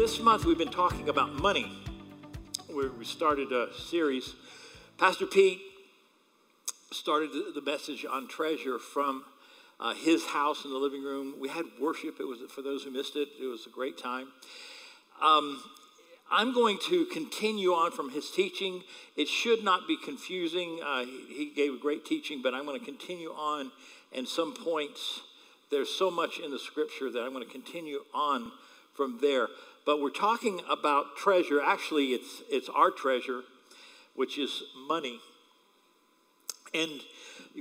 This month we've been talking about money. We started a series. Pastor Pete started the message on treasure from his house in the living room. We had worship. It was, for those who missed it, it was a great time. I'm going to continue on from his teaching. It should not be confusing. He gave a great teaching, but I'm going to continue on in some points. There's so much in the scripture that I'm going to continue on from there. But we're talking about treasure. Actually, it's our treasure, which is money. And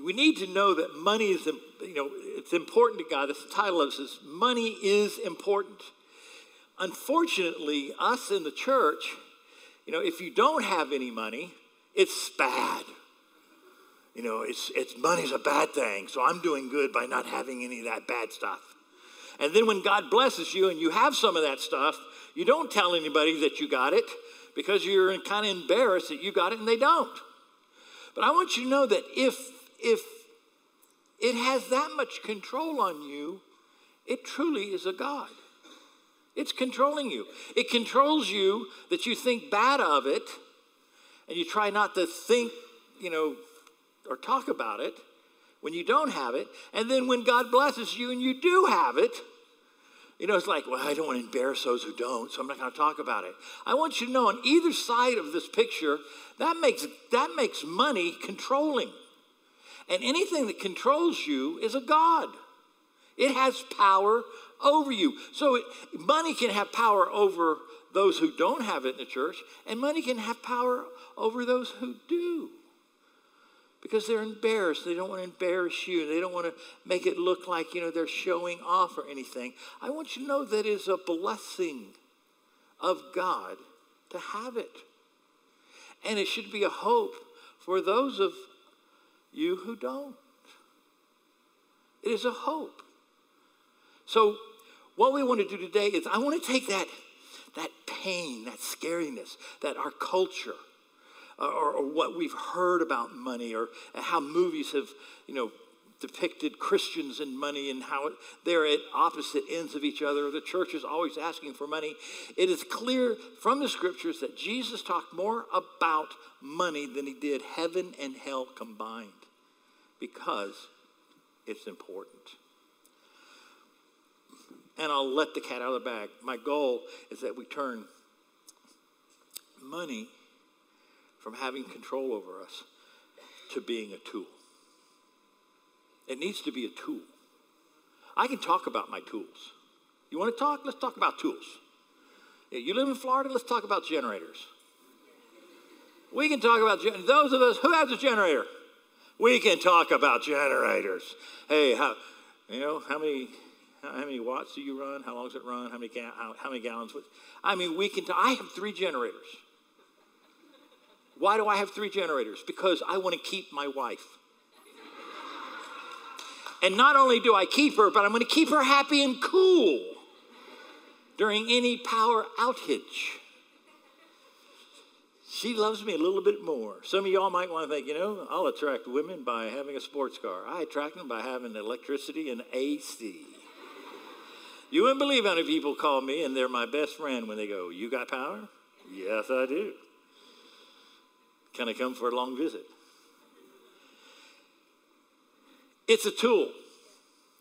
we need to know that money is, it's important to God. That's the title of this. Money is important. Unfortunately, us in the church, if you don't have any money, it's bad. It's money's a bad thing, so I'm doing good by not having any of that bad stuff. And then when God blesses you and you have some of that stuff, you don't tell anybody that you got it because you're kind of embarrassed that you got it and they don't. But I want you to know that if it has that much control on you, it truly is a god. It's controlling you. It controls you that you think bad of it and you try not to think, or talk about it when you don't have it. And then when God blesses you and you do have it, it's like, well, I don't want to embarrass those who don't, so I'm not going to talk about it. I want you to know on either side of this picture, that makes money controlling. And anything that controls you is a god. It has power over you. So money can have power over those who don't have it in the church, and money can have power over those who do. Because they're embarrassed. They don't want to embarrass you. They don't want to make it look like, they're showing off or anything. I want you to know that it's a blessing of God to have it. And it should be a hope for those of you who don't. It is a hope. So what we want to do today is I want to take that pain, that scariness, that our culture, or what we've heard about money, or how movies have, depicted Christians and money and how they're at opposite ends of each other. The church is always asking for money. It is clear from the scriptures that Jesus talked more about money than he did heaven and hell combined because it's important. And I'll let the cat out of the bag. My goal is that we turn money from having control over us to being a tool. It needs to be a tool. I can talk about my tools. You want to talk? Let's talk about tools. You live in Florida? Let's talk about generators. We can talk about generators. Those of us who have a generator, we can talk about generators. Hey, how many watts do you run? How long does it run? How many gallons? We can talk. I have 3 generators. Why do I have 3 generators? Because I want to keep my wife. And not only do I keep her, but I'm going to keep her happy and cool during any power outage. She loves me a little bit more. Some of y'all might want to think, I'll attract women by having a sports car. I attract them by having electricity and AC. You wouldn't believe how many people call me, and they're my best friend when they go, "You got power?" Yes, I do. Can I come for a long visit? It's a tool.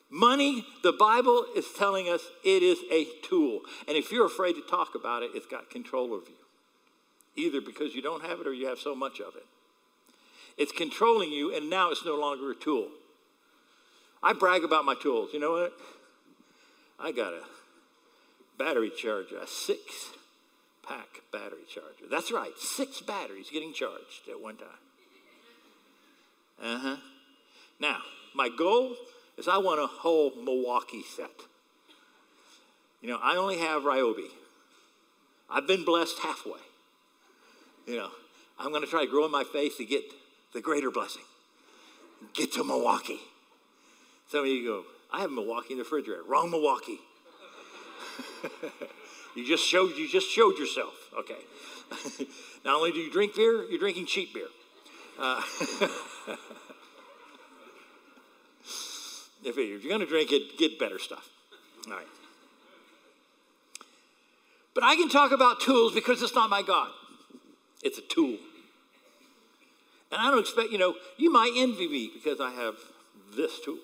Money, the Bible is telling us it is a tool. And if you're afraid to talk about it, it's got control over you. Either because you don't have it or you have so much of it. It's controlling you, and now it's no longer a tool. I brag about my tools. You know what? I got a battery charger, a 6-pack battery charger. That's right, 6 batteries getting charged at one time. Now, my goal is I want a whole Milwaukee set. I only have Ryobi. I've been blessed halfway. I'm going to try to grow in my faith to get the greater blessing. Get to Milwaukee. Some of you go, "I have Milwaukee in the refrigerator." Wrong Milwaukee. You just showed yourself. Okay. Not only do you drink beer, you're drinking cheap beer. If you're going to drink it, get better stuff. All right. But I can talk about tools because it's not my God. It's a tool. And I don't expect, you might envy me because I have this tool.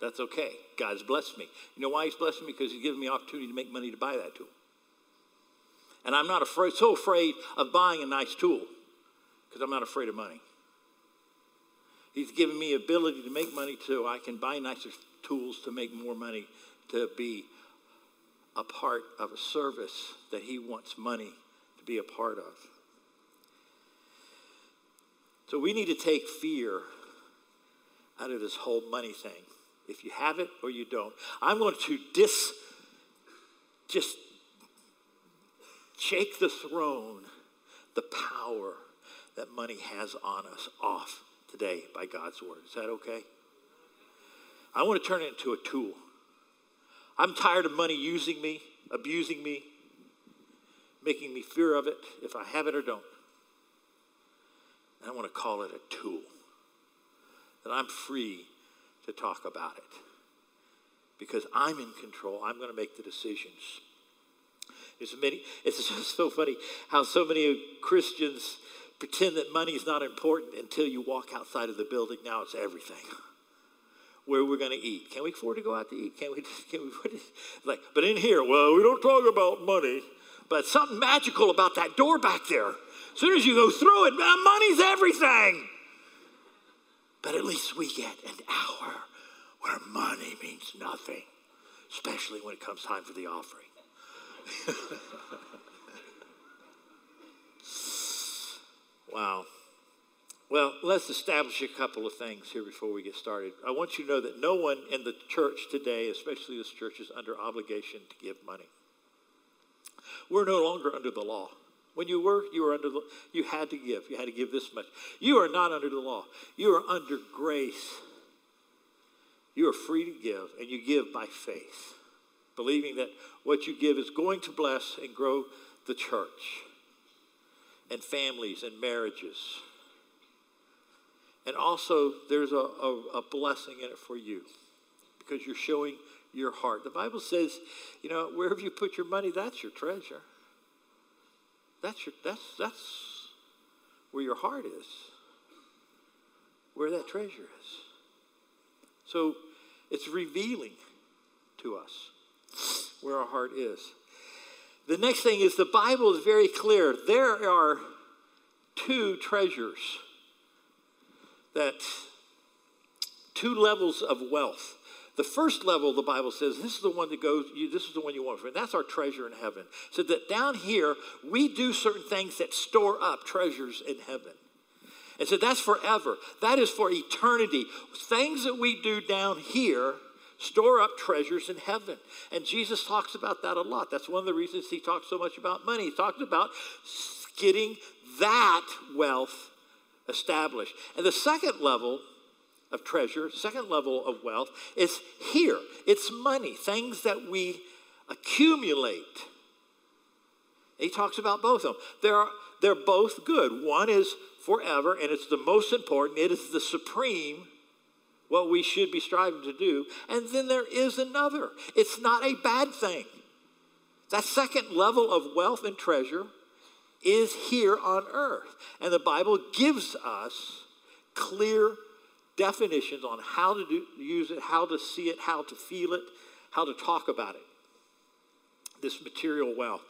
That's okay. God's blessed me. You know why he's blessed me? Because he's given me opportunity to make money to buy that tool. And I'm not afraid, so afraid of buying a nice tool because I'm not afraid of money. He's given me ability to make money so I can buy nicer tools to make more money, to be a part of a service that he wants money to be a part of. So we need to take fear out of this whole money thing. If you have it or you don't. I'm going to just shake the throne, the power that money has on us off today by God's word. Is that okay? I want to turn it into a tool. I'm tired of money using me, abusing me, making me fear of it if I have it or don't. And I want to call it a tool that I'm free to talk about it because I'm in control. I'm going to make the decisions. It's just so funny how so many Christians pretend that money is not important until you walk outside of the building. Now it's everything. Where we're going to eat? Can we afford to go out to eat? Can we? Like, but in here, well, we don't talk about money. But something magical about that door back there. As soon as you go through it, money's everything. But at least we get an hour where money means nothing, especially when it comes time for the offering. Wow. Well, let's establish a couple of things here before we get started. I want you to know that no one in the church today, especially this church, is under obligation to give money. We're no longer under the law. When you were under the law. You had to give. You had to give this much. You are not under the law. You are under grace. You are free to give, and you give by faith, believing that what you give is going to bless and grow the church and families and marriages. And also, there's a blessing in it for you because you're showing your heart. The Bible says, wherever you put your money, that's your treasure. That's where your heart is, where that treasure is. So it's revealing to us where our heart is. The next thing is the Bible is very clear. There are two treasures. That two levels of wealth. The first level, the Bible says, this is the one that goes, this is the one you want for. And that's our treasure in heaven. So that down here, we do certain things that store up treasures in heaven. And so that's forever. That is for eternity. Things that we do down here store up treasures in heaven. And Jesus talks about that a lot. That's one of the reasons he talks so much about money. He talks about getting that wealth established. And the second level of treasure, second level of wealth, is here. It's money, things that we accumulate. And he talks about both of them. They're both good. One is forever, and it's the most important. It is the supreme, what we should be striving to do. And then there is another. It's not a bad thing. That second level of wealth and treasure is here on earth. And the Bible gives us clear definitions on how to use it, how to see it, how to feel it, how to talk about it, this material wealth.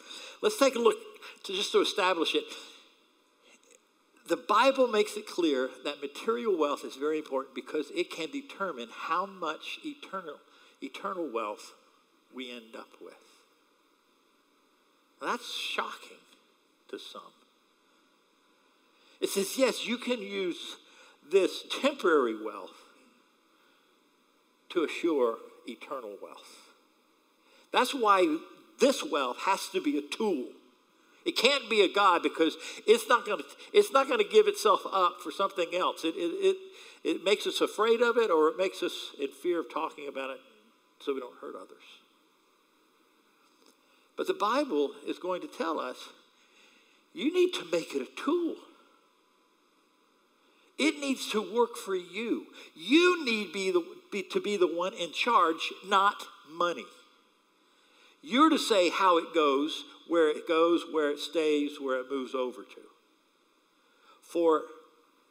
Let's take a look just to establish it. The Bible makes it clear that material wealth is very important because it can determine how much eternal wealth we end up with. Now, that's shocking to some. It says, yes, you can use this temporary wealth to assure eternal wealth. That's why this wealth has to be a tool. It can't be a god because it's not going to give itself up for something else. It makes us afraid of it, or it makes us in fear of talking about it so we don't hurt others. But the Bible is going to tell us, you need to make it a tool. It needs to work for you. You need to be the one in charge, not money. You're to say how it goes, where it goes, where it stays, where it moves over to, for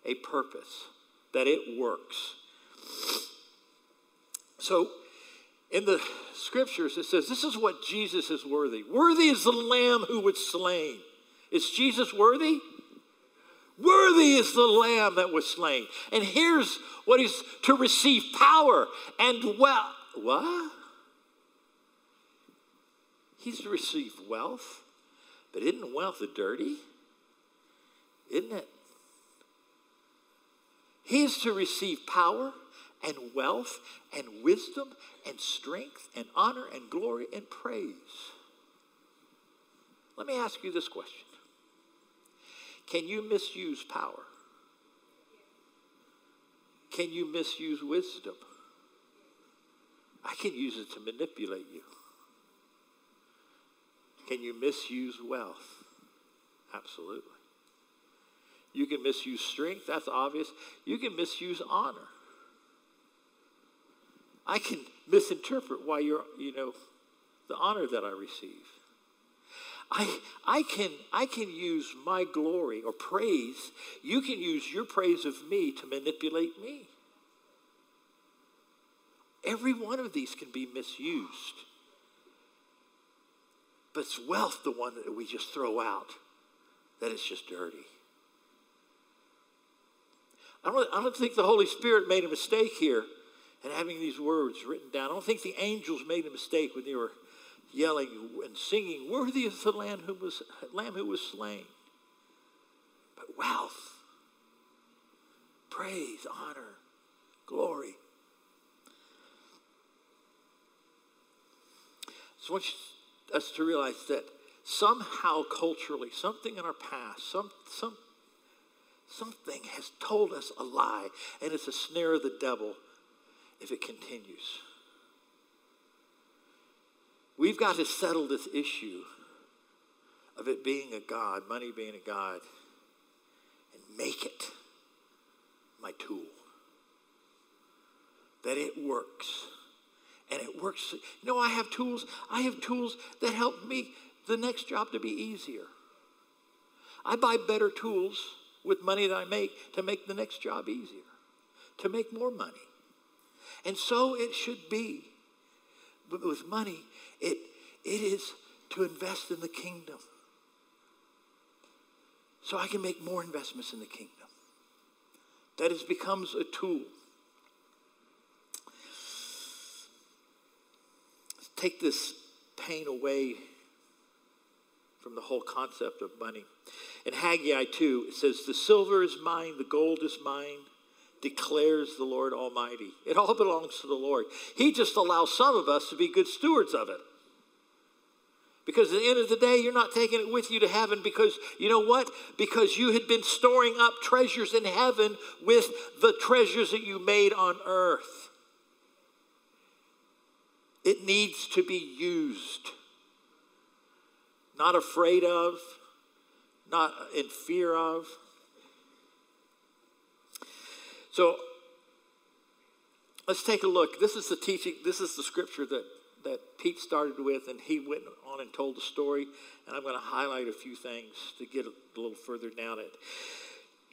a purpose, that it works. So in the scriptures, it says, this is what Jesus is worthy. Worthy is the Lamb who was slain. Is Jesus worthy? Worthy is the Lamb that was slain. And here's what is to receive power and wealth. What? He's to receive wealth. But isn't wealth dirty? Isn't it? He's to receive power and wealth and wisdom and strength and honor and glory and praise. Let me ask you this question. Can you misuse power? Can you misuse wisdom? I can use it to manipulate you. Can you misuse wealth? Absolutely. You can misuse strength. That's obvious. You can misuse honor. I can misinterpret why you're, the honor that I receive. I can use my glory or praise. You can use your praise of me to manipulate me. Every one of these can be misused. But it's wealth, the one that we just throw out, that it's just dirty. I don't think the Holy Spirit made a mistake here in having these words written down. I don't think the angels made a mistake when they were yelling and singing, worthy is the Lamb who was slain. But wealth, praise, honor, glory. So I want us to realize that somehow culturally, something in our past, something has told us a lie, and it's a snare of the devil if it continues. We've got to settle this issue of it being a god, money being a god, and make it my tool. That it works. And it works. I have tools that help me the next job to be easier. I buy better tools with money that I make to make the next job easier, to make more money. And so it should be. But with money, it is to invest in the kingdom. So I can make more investments in the kingdom. That it becomes a tool. Let's take this pain away from the whole concept of money. In Haggai 2, it says, the silver is mine, the gold is mine, declares the Lord Almighty. It all belongs to the Lord. He just allows some of us to be good stewards of it. Because at the end of the day, you're not taking it with you to heaven because, you know what? Because you had been storing up treasures in heaven with the treasures that you made on earth. It needs to be used. Not afraid of, not in fear of. So let's take a look. This is the teaching. This is the scripture that Pete started with, and he went on and told the story. And I'm going to highlight a few things to get a little further down it.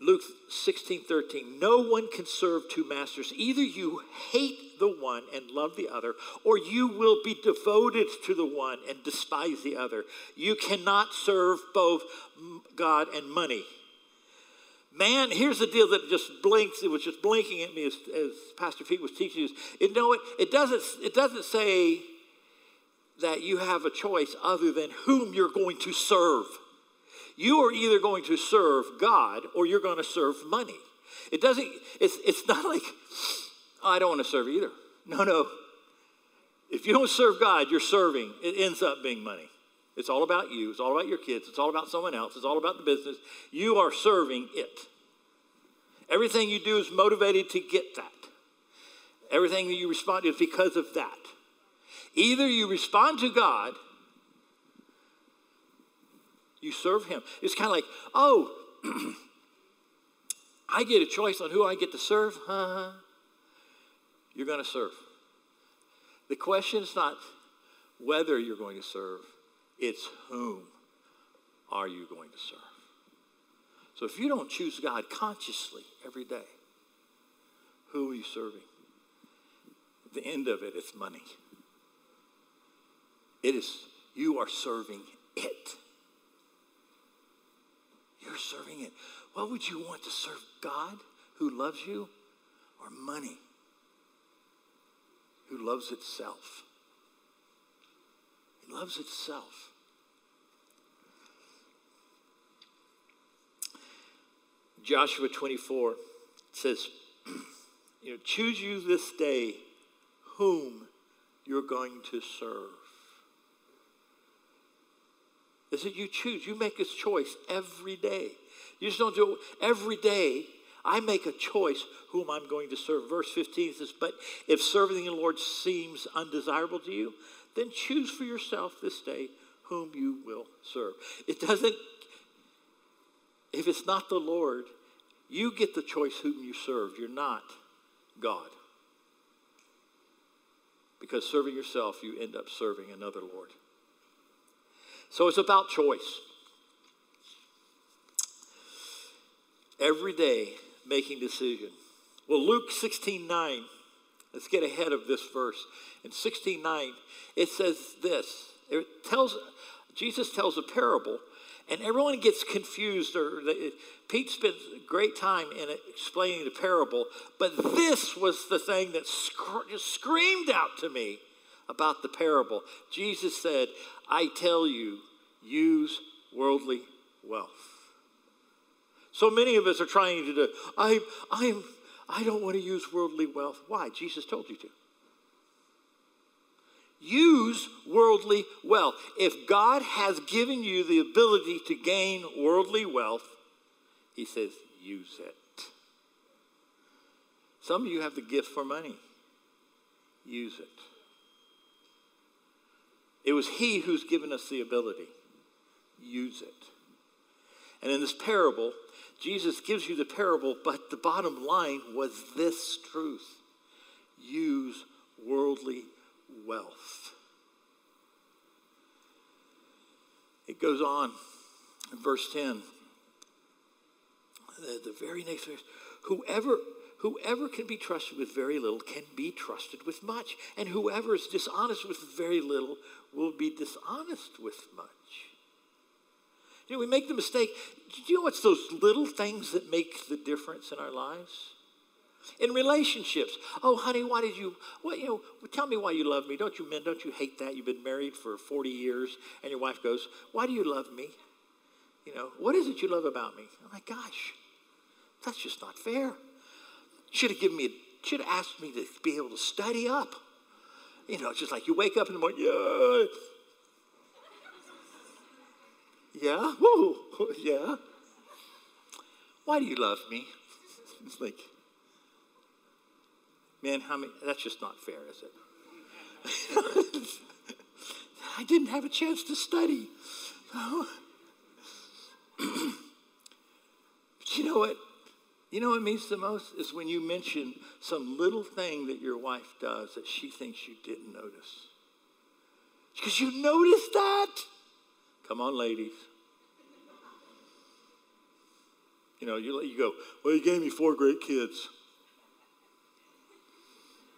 Luke 16:13. No one can serve two masters. Either you hate the one and love the other, or you will be devoted to the one and despise the other. You cannot serve both God and money. Man, here's the deal that just blinks. It was just blinking at me as Pastor Pete was teaching us. It doesn't say that you have a choice other than whom you're going to serve. You are either going to serve God or you're going to serve money. It's not like, oh, I don't want to serve either. No. If you don't serve God, you're serving. It ends up being money. It's all about you. It's all about your kids. It's all about someone else. It's all about the business. You are serving it. Everything you do is motivated to get that. Everything that you respond to is because of that. Either you respond to God, you serve him. It's kind of like, oh, I get a choice on who I get to serve. Huh? You're going to serve. The question is not whether you're going to serve. It's whom are you going to serve? So if you don't choose God consciously every day, who are you serving? At the end of it, it's money. It is, you are serving it. You're serving it. What would you want to serve? God who loves you, or money who loves itself? It loves itself. Joshua 24 says, choose you this day whom you're going to serve. Is that you choose, you make a choice every day. You just don't do it every day. I make a choice whom I'm going to serve. Verse 15 says, but if serving the Lord seems undesirable to you, then choose for yourself this day whom you will serve. It doesn't, if it's not the Lord, you get the choice whom you serve. You're not God. Because serving yourself, you end up serving another Lord. So it's about choice. Every day, making decision. Well, Luke 16:9, let's get ahead of this verse. In 16:9, it says this. Jesus tells a parable, and everyone gets confused. Pete spent great time in explaining the parable, but this was the thing that just screamed out to me about the parable. Jesus said, I tell you, use worldly wealth. So many of us are trying to do, I don't want to use worldly wealth. Why? Jesus told you to. Use worldly wealth. If God has given you the ability to gain worldly wealth, he says, use it. Some of you have the gift for money. Use it. It was he who's given us the ability. Use it. And in this parable, Jesus gives you the parable, but the bottom line was this truth. Use worldly wealth. It goes on in verse 10. The very next verse. Whoever can be trusted with very little can be trusted with much. And whoever is dishonest with very little will be dishonest with much. We make the mistake. Do you know it's those little things that make the difference in our lives? In relationships. Oh, honey, why did you, tell me why you love me. Don't you men, don't you hate that? You've been married for 40 years and your wife goes, why do you love me? What is it you love about me? Oh my gosh, that's just not fair. Should have asked me to be able to study up. It's just like you wake up in the morning, yeah, woo, yeah. Why do you love me? It's like, man, that's just not fair, is it? I didn't have a chance to study. But you know what? You know what means the most is when you mention some little thing that your wife does that she thinks you didn't notice. Because you noticed that. Come on, ladies. You go, well, you gave me 4 great kids.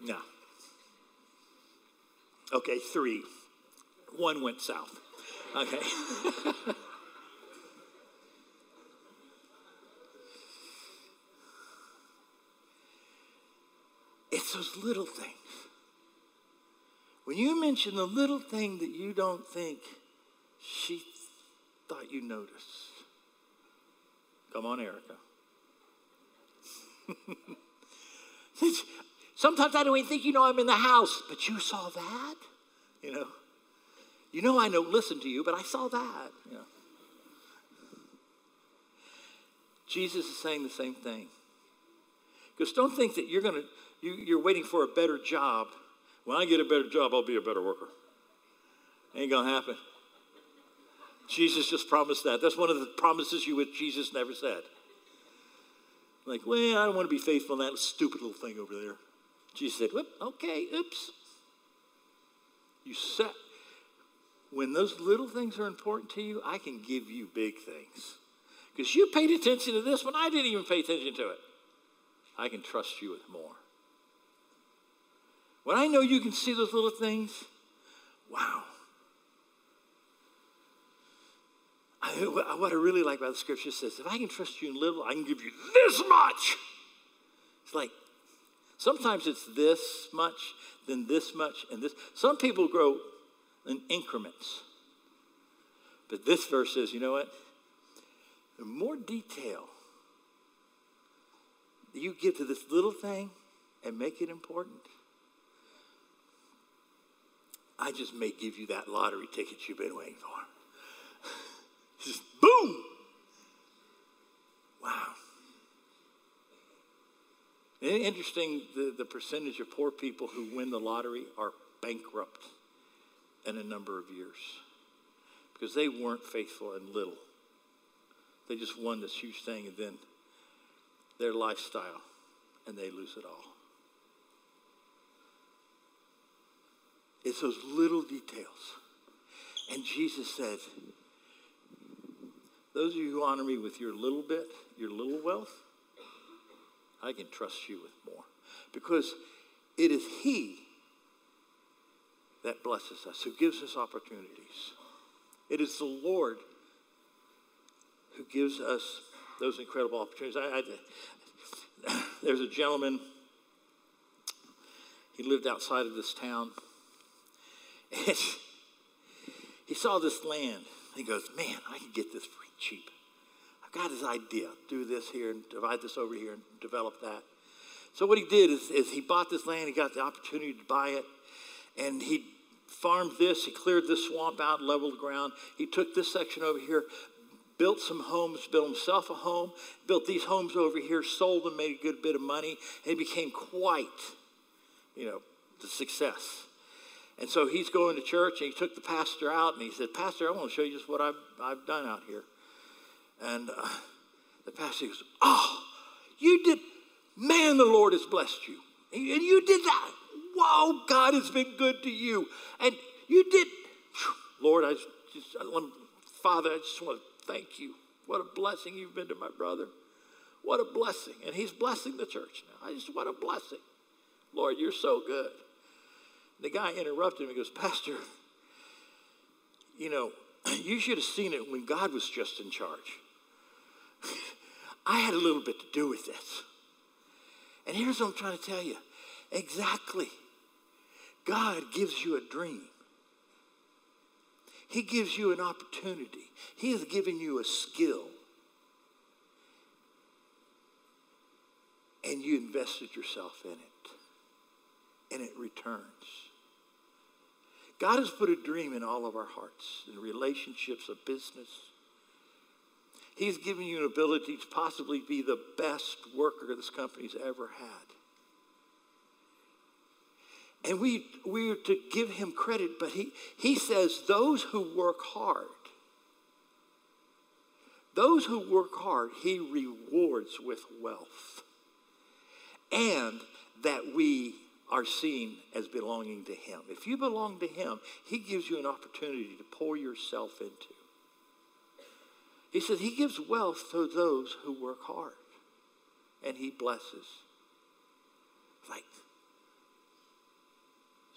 No. Okay, 3. 1 went south. Okay. It's those little things. When you mention the little thing that you don't think she thought you noticed. Come on, Erica. Sometimes I don't even think I'm in the house, but you saw that? I don't listen to you, but I saw that. Jesus is saying the same thing. Because don't think that you're waiting for a better job. When I get a better job, I'll be a better worker. Ain't gonna happen. Jesus just promised that. That's one of the promises you with Jesus never said. Like, well, I don't want to be faithful in that stupid little thing over there. Jesus said, okay, oops. You set. when those little things are important to you, I can give you big things. Because you paid attention to this when I didn't even pay attention to it. I can trust you with more. When I know you can see those little things, wow. What I really like about the scripture says, if I can trust you in little, I can give you this much. It's like, sometimes it's this much, then this much, and this. Some people grow in increments. But this verse says, you know what? The more detail you give to this little thing and make it important, I just may give you that lottery ticket you've been waiting for. Just boom! Wow. Interesting, the percentage of poor people who win the lottery are bankrupt in a number of years because they weren't faithful in little. They just won this huge thing and then their lifestyle and they lose it all. It's those little details. And Jesus said, those of you who honor me with your little bit, your little wealth, I can trust you with more. Because it is He that blesses us, who gives us opportunities. It is the Lord who gives us those incredible opportunities. There's a gentleman, he lived outside of this town. And he saw this land. He goes, man, I can get this pretty cheap. I've got his idea. Do this here and divide this over here and develop that. So what he did is he bought this land. He got the opportunity to buy it. And he farmed this. He cleared this swamp out, leveled the ground. He took this section over here, built some homes, built himself a home, built these homes over here, sold them, made a good bit of money. And he became quite, the success. And so he's going to church, and he took the pastor out, and he said, Pastor, I want to show you just what I've done out here. And the pastor goes, oh, you did, man, the Lord has blessed you. And you did that. Wow, God has been good to you. And you did, Lord, Father, I just want to thank you. What a blessing you've been to my brother. What a blessing. And he's blessing the church now. What a blessing. Lord, you're so good. The guy interrupted him. He goes, Pastor, you should have seen it when God was just in charge. I had a little bit to do with this. And here's what I'm trying to tell you. Exactly. God gives you a dream. He gives you an opportunity. He has given you a skill. And you invested yourself in it. And it returns. God has put a dream in all of our hearts, in relationships, of business. He's given you an ability to possibly be the best worker this company's ever had. And we are to give him credit, but he says those who work hard, he rewards with wealth. And that we are seen as belonging to him. If you belong to him, he gives you an opportunity to pour yourself into. He says he gives wealth to those who work hard, and he blesses. Like,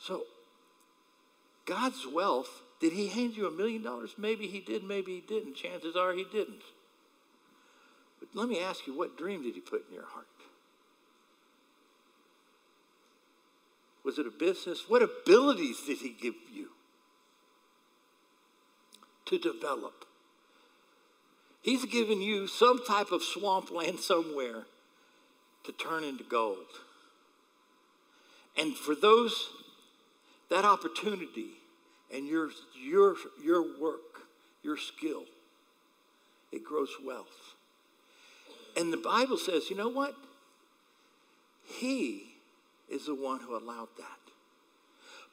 so God's wealth, did he hand you $1 million? Maybe he did, maybe he didn't. Chances are he didn't. But let me ask you, what dream did he put in your heart? Was it a business? What abilities did he give you to develop? He's given you some type of swampland somewhere to turn into gold. And for those, that opportunity and your work, your skill, it grows wealth. And the Bible says, you know what? He is the one who allowed that.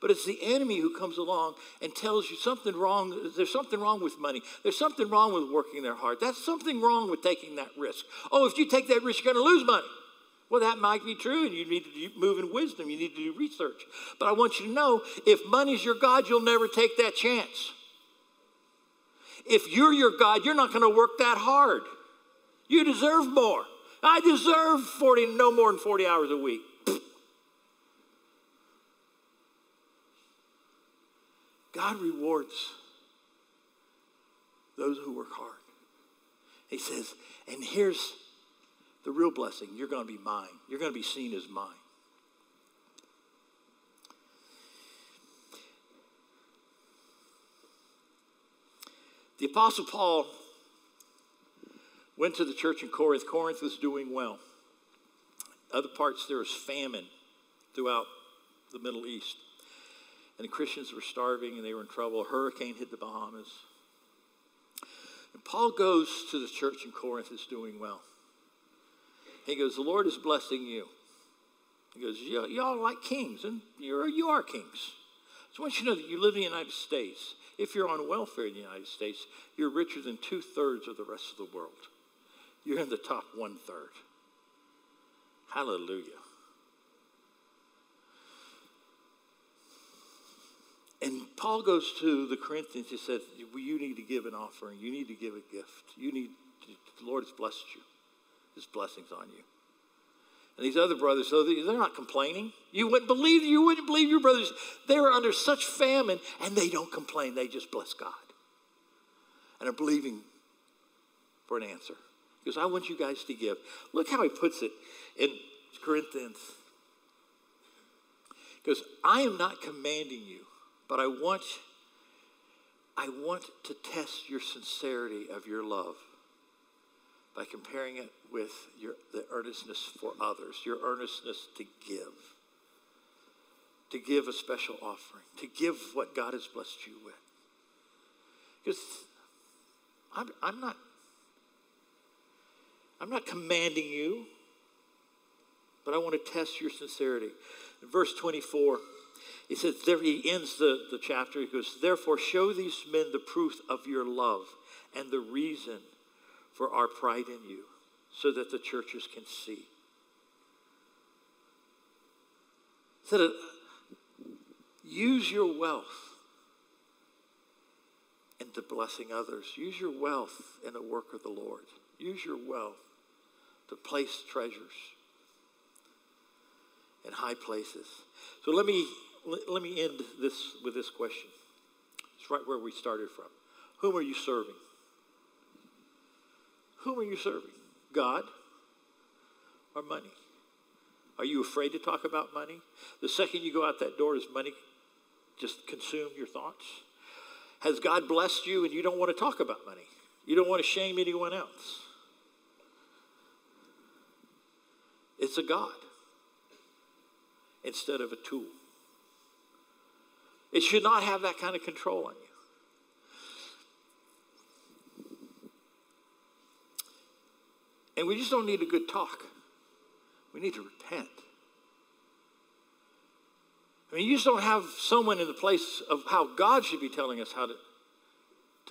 But it's the enemy who comes along and tells you something wrong. There's something wrong with money. There's something wrong with working their hard. That's something wrong with taking that risk. Oh, if you take that risk, you're going to lose money. Well, that might be true, and you need to move in wisdom. You need to do research. But I want you to know, if money's your God, you'll never take that chance. If you're your God, you're not going to work that hard. You deserve more. I deserve no more than 40 hours a week. God rewards those who work hard. He says, and here's the real blessing. You're going to be mine. You're going to be seen as mine. The Apostle Paul went to the church in Corinth. Corinth was doing well. Other parts, there was famine throughout the Middle East. And the Christians were starving and they were in trouble. A hurricane hit the Bahamas. And Paul goes to the church in Corinth that's doing well. He goes, the Lord is blessing you. He goes, y'all are like kings, and you are kings. So I want you to know that you live in the United States. If you're on welfare in the United States, you're richer than 2/3 of the rest of the world. You're in the top 1/3. Hallelujah. And Paul goes to the Corinthians. He said, you need to give an offering. You need to give a gift. The Lord has blessed you. His blessing's on you. And these other brothers, so they're not complaining. You wouldn't believe your brothers. They were under such famine, and they don't complain. They just bless God. And are believing for an answer. Because I want you guys to give. Look how he puts it in Corinthians. Because I am not commanding you, but I want to test your sincerity of your love by comparing it with the earnestness for others, your earnestness to give a special offering, to give what God has blessed you with. Because I'm not commanding you, but I want to test your sincerity. In verse 24, he says, there he ends the chapter. He goes, therefore, show these men the proof of your love and the reason for our pride in you, so that the churches can see. So that use your wealth into blessing others. Use your wealth in the work of the Lord. Use your wealth to place treasures in high places. So let me end this with this question. It's right where we started from. Whom are you serving? Whom are you serving? God or money? Are you afraid to talk about money? The second you go out that door, does money just consume your thoughts? Has God blessed you and you don't want to talk about money? You don't want to shame anyone else? It's a God instead of a tool. It should not have that kind of control on you. And we just don't need a good talk. We need to repent. I mean, you just don't have someone in the place of how God should be telling us how to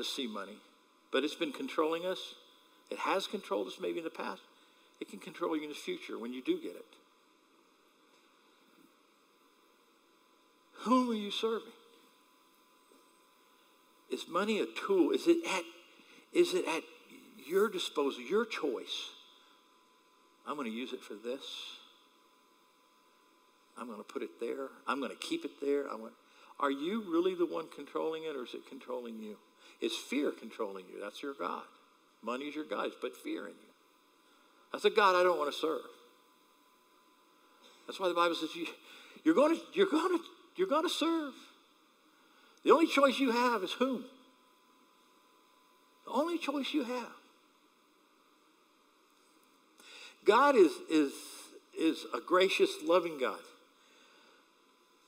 see money. But it's been controlling us. It has controlled us maybe in the past. It can control you in the future when you do get it. Whom are you serving? Is money a tool? Is it at your disposal, your choice? I'm going to use it for this. I'm going to put it there. I'm going to keep it there. Are you really the one controlling it, or is it controlling you? Is fear controlling you? That's your God. Money is your God. It's put fear in you. That's a God I don't want to serve. That's why the Bible says you're going to serve. The only choice you have is whom? The only choice you have. God is a gracious, loving God.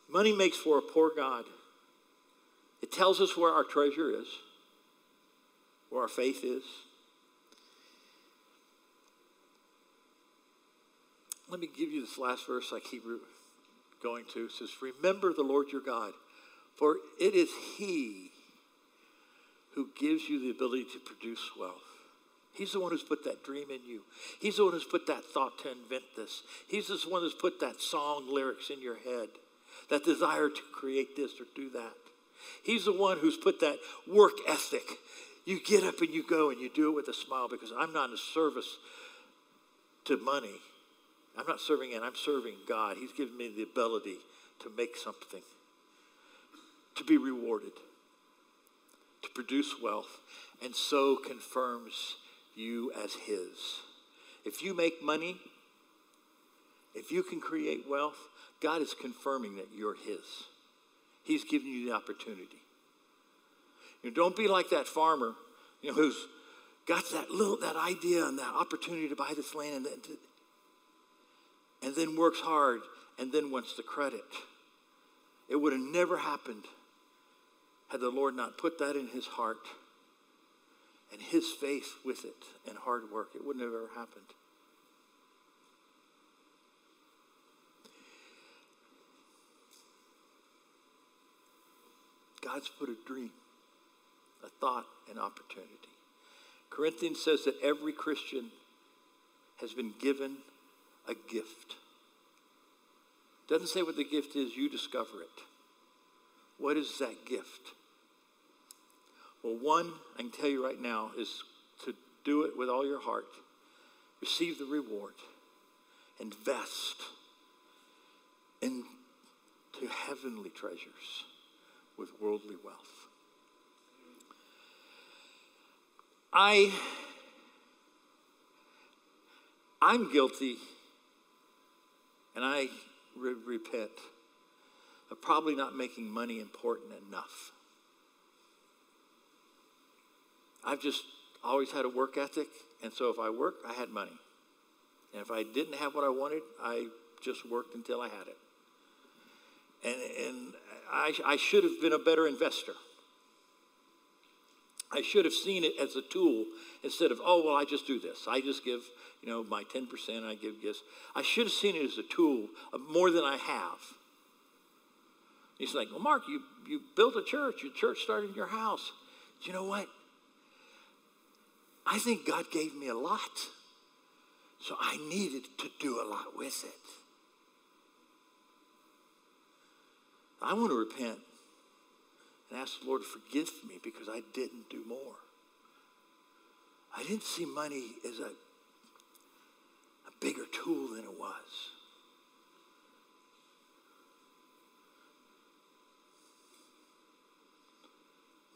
Money makes for a poor God. It tells us where our treasure is, where our faith is. Let me give you this last verse I keep going to. It says, remember the Lord your God, for it is he who gives you the ability to produce wealth. He's the one who's put that dream in you. He's the one who's put that thought to invent this. He's the one who's put that song lyrics in your head, that desire to create this or do that. He's the one who's put that work ethic. You get up and you go and you do it with a smile, because I'm not in service to money. I'm not serving it. I'm serving God. He's given me the ability to make something, to be rewarded, to produce wealth, and so confirms you as His. If you make money, if you can create wealth, God is confirming that you're His. He's giving you the opportunity. You know, don't be like that farmer, who's got that idea and that opportunity to buy this land and then works hard and then wants the credit. It would have never happened had the Lord not put that in his heart and his faith with it and hard work. It wouldn't have ever happened. God's put a dream, a thought, an opportunity. Corinthians says that every Christian has been given a gift. Doesn't say what the gift is, you discover it. What is that gift? Well, one, I can tell you right now, is to do it with all your heart. Receive the reward. Invest into heavenly treasures with worldly wealth. I'm guilty, and I repent of probably not making money important enough. I've just always had a work ethic, and so if I worked, I had money. And if I didn't have what I wanted, I just worked until I had it. And I should have been a better investor. I should have seen it as a tool instead of, oh, well, I just do this. I just give, my 10%, I give gifts. I should have seen it as a tool of more than I have. He's like, well, Mark, you built a church. Your church started in your house. Do you know what? I think God gave me a lot, so I needed to do a lot with it. I want to repent and ask the Lord to forgive me because I didn't do more. I didn't see money as a bigger tool than it was.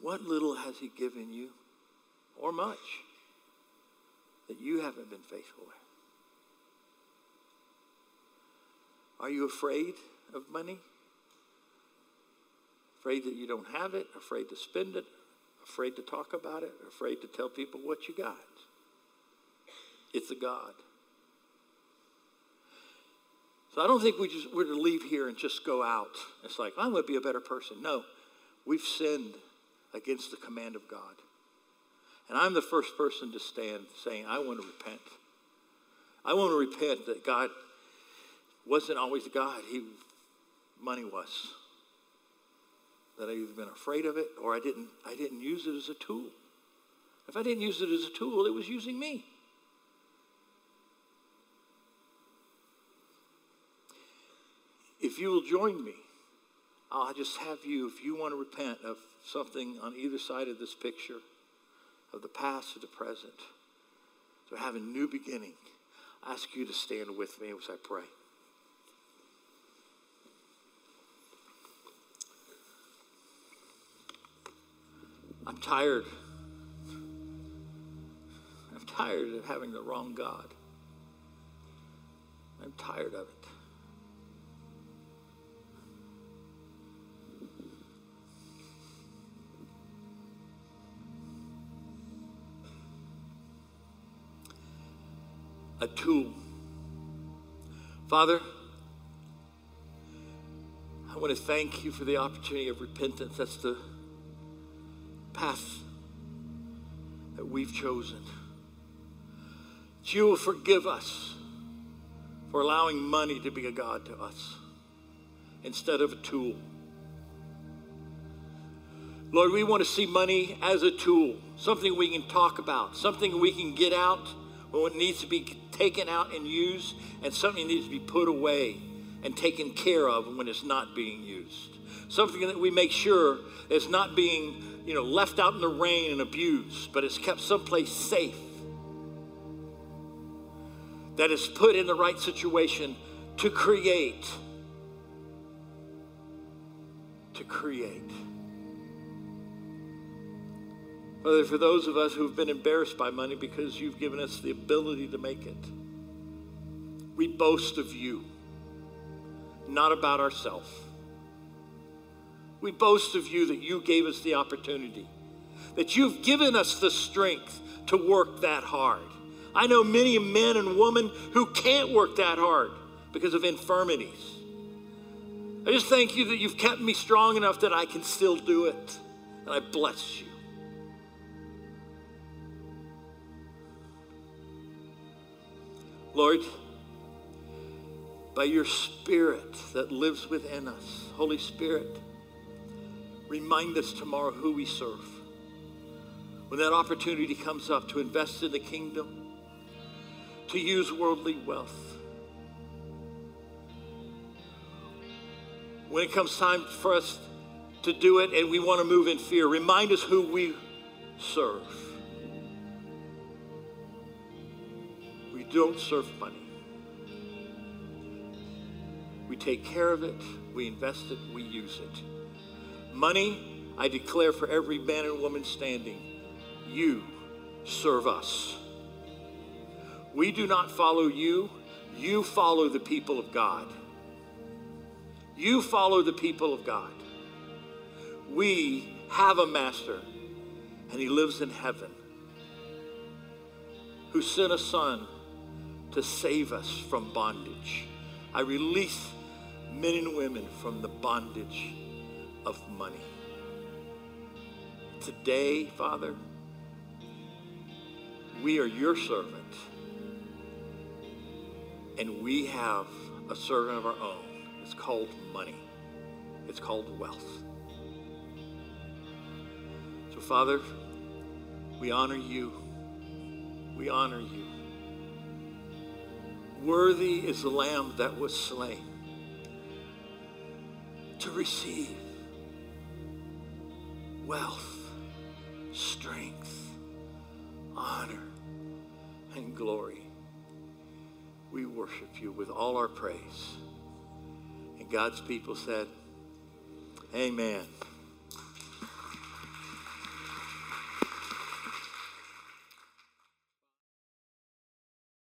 What little has He given you, or much, that you haven't been faithful with? Are you afraid of money? Afraid that you don't have it, afraid to spend it, afraid to talk about it, afraid to tell people what you got. It's a God. So I don't think we're to leave here and just go out. It's like, I'm going to be a better person. No, we've sinned against the command of God. And I'm the first person to stand saying, I want to repent. I want to repent that God wasn't always the God money was. That I've either been afraid of it or I didn't use it as a tool. If I didn't use it as a tool, it was using me. If you will join me, I'll just have you, if you want to repent of something on either side of this picture, of the past or the present, to have a new beginning, I ask you to stand with me as I pray. I'm tired. I'm tired of having the wrong God. I'm tired of it. A tool. Father, I want to thank you for the opportunity of repentance. That's the path that we've chosen. That you will forgive us for allowing money to be a God to us instead of a tool. Lord, we want to see money as a tool, something we can talk about, something we can get out when it needs to be taken out and used, and something needs to be put away and taken care of when it's not being used. Something that we make sure is not being, left out in the rain and abused, but it's kept someplace safe. That is put in the right situation to create. To create. Father, for those of us who've been embarrassed by money because you've given us the ability to make it, we boast of you, not about ourselves. We boast of you that you gave us the opportunity, that you've given us the strength to work that hard. I know many men and women who can't work that hard because of infirmities. I just thank you that you've kept me strong enough that I can still do it, and I bless you. Lord, by your Spirit that lives within us, Holy Spirit, remind us tomorrow who we serve. When that opportunity comes up to invest in the kingdom, to use worldly wealth. When it comes time for us to do it and we want to move in fear, remind us who we serve. We don't serve money. We take care of it, we invest it, we use it. Money, I declare for every man and woman standing, you serve us. We do not follow you. You follow the people of God. You follow the people of God. We have a master, and he lives in heaven, who sent a son to save us from bondage. I release men and women from the bondage of money. Today, Father, we are your servant, and we have a servant of our own. It's called money. It's called wealth. So, Father, we honor you. We honor you. Worthy is the Lamb that was slain to receive wealth, strength, honor, and glory. We worship you with all our praise. God's people said, amen.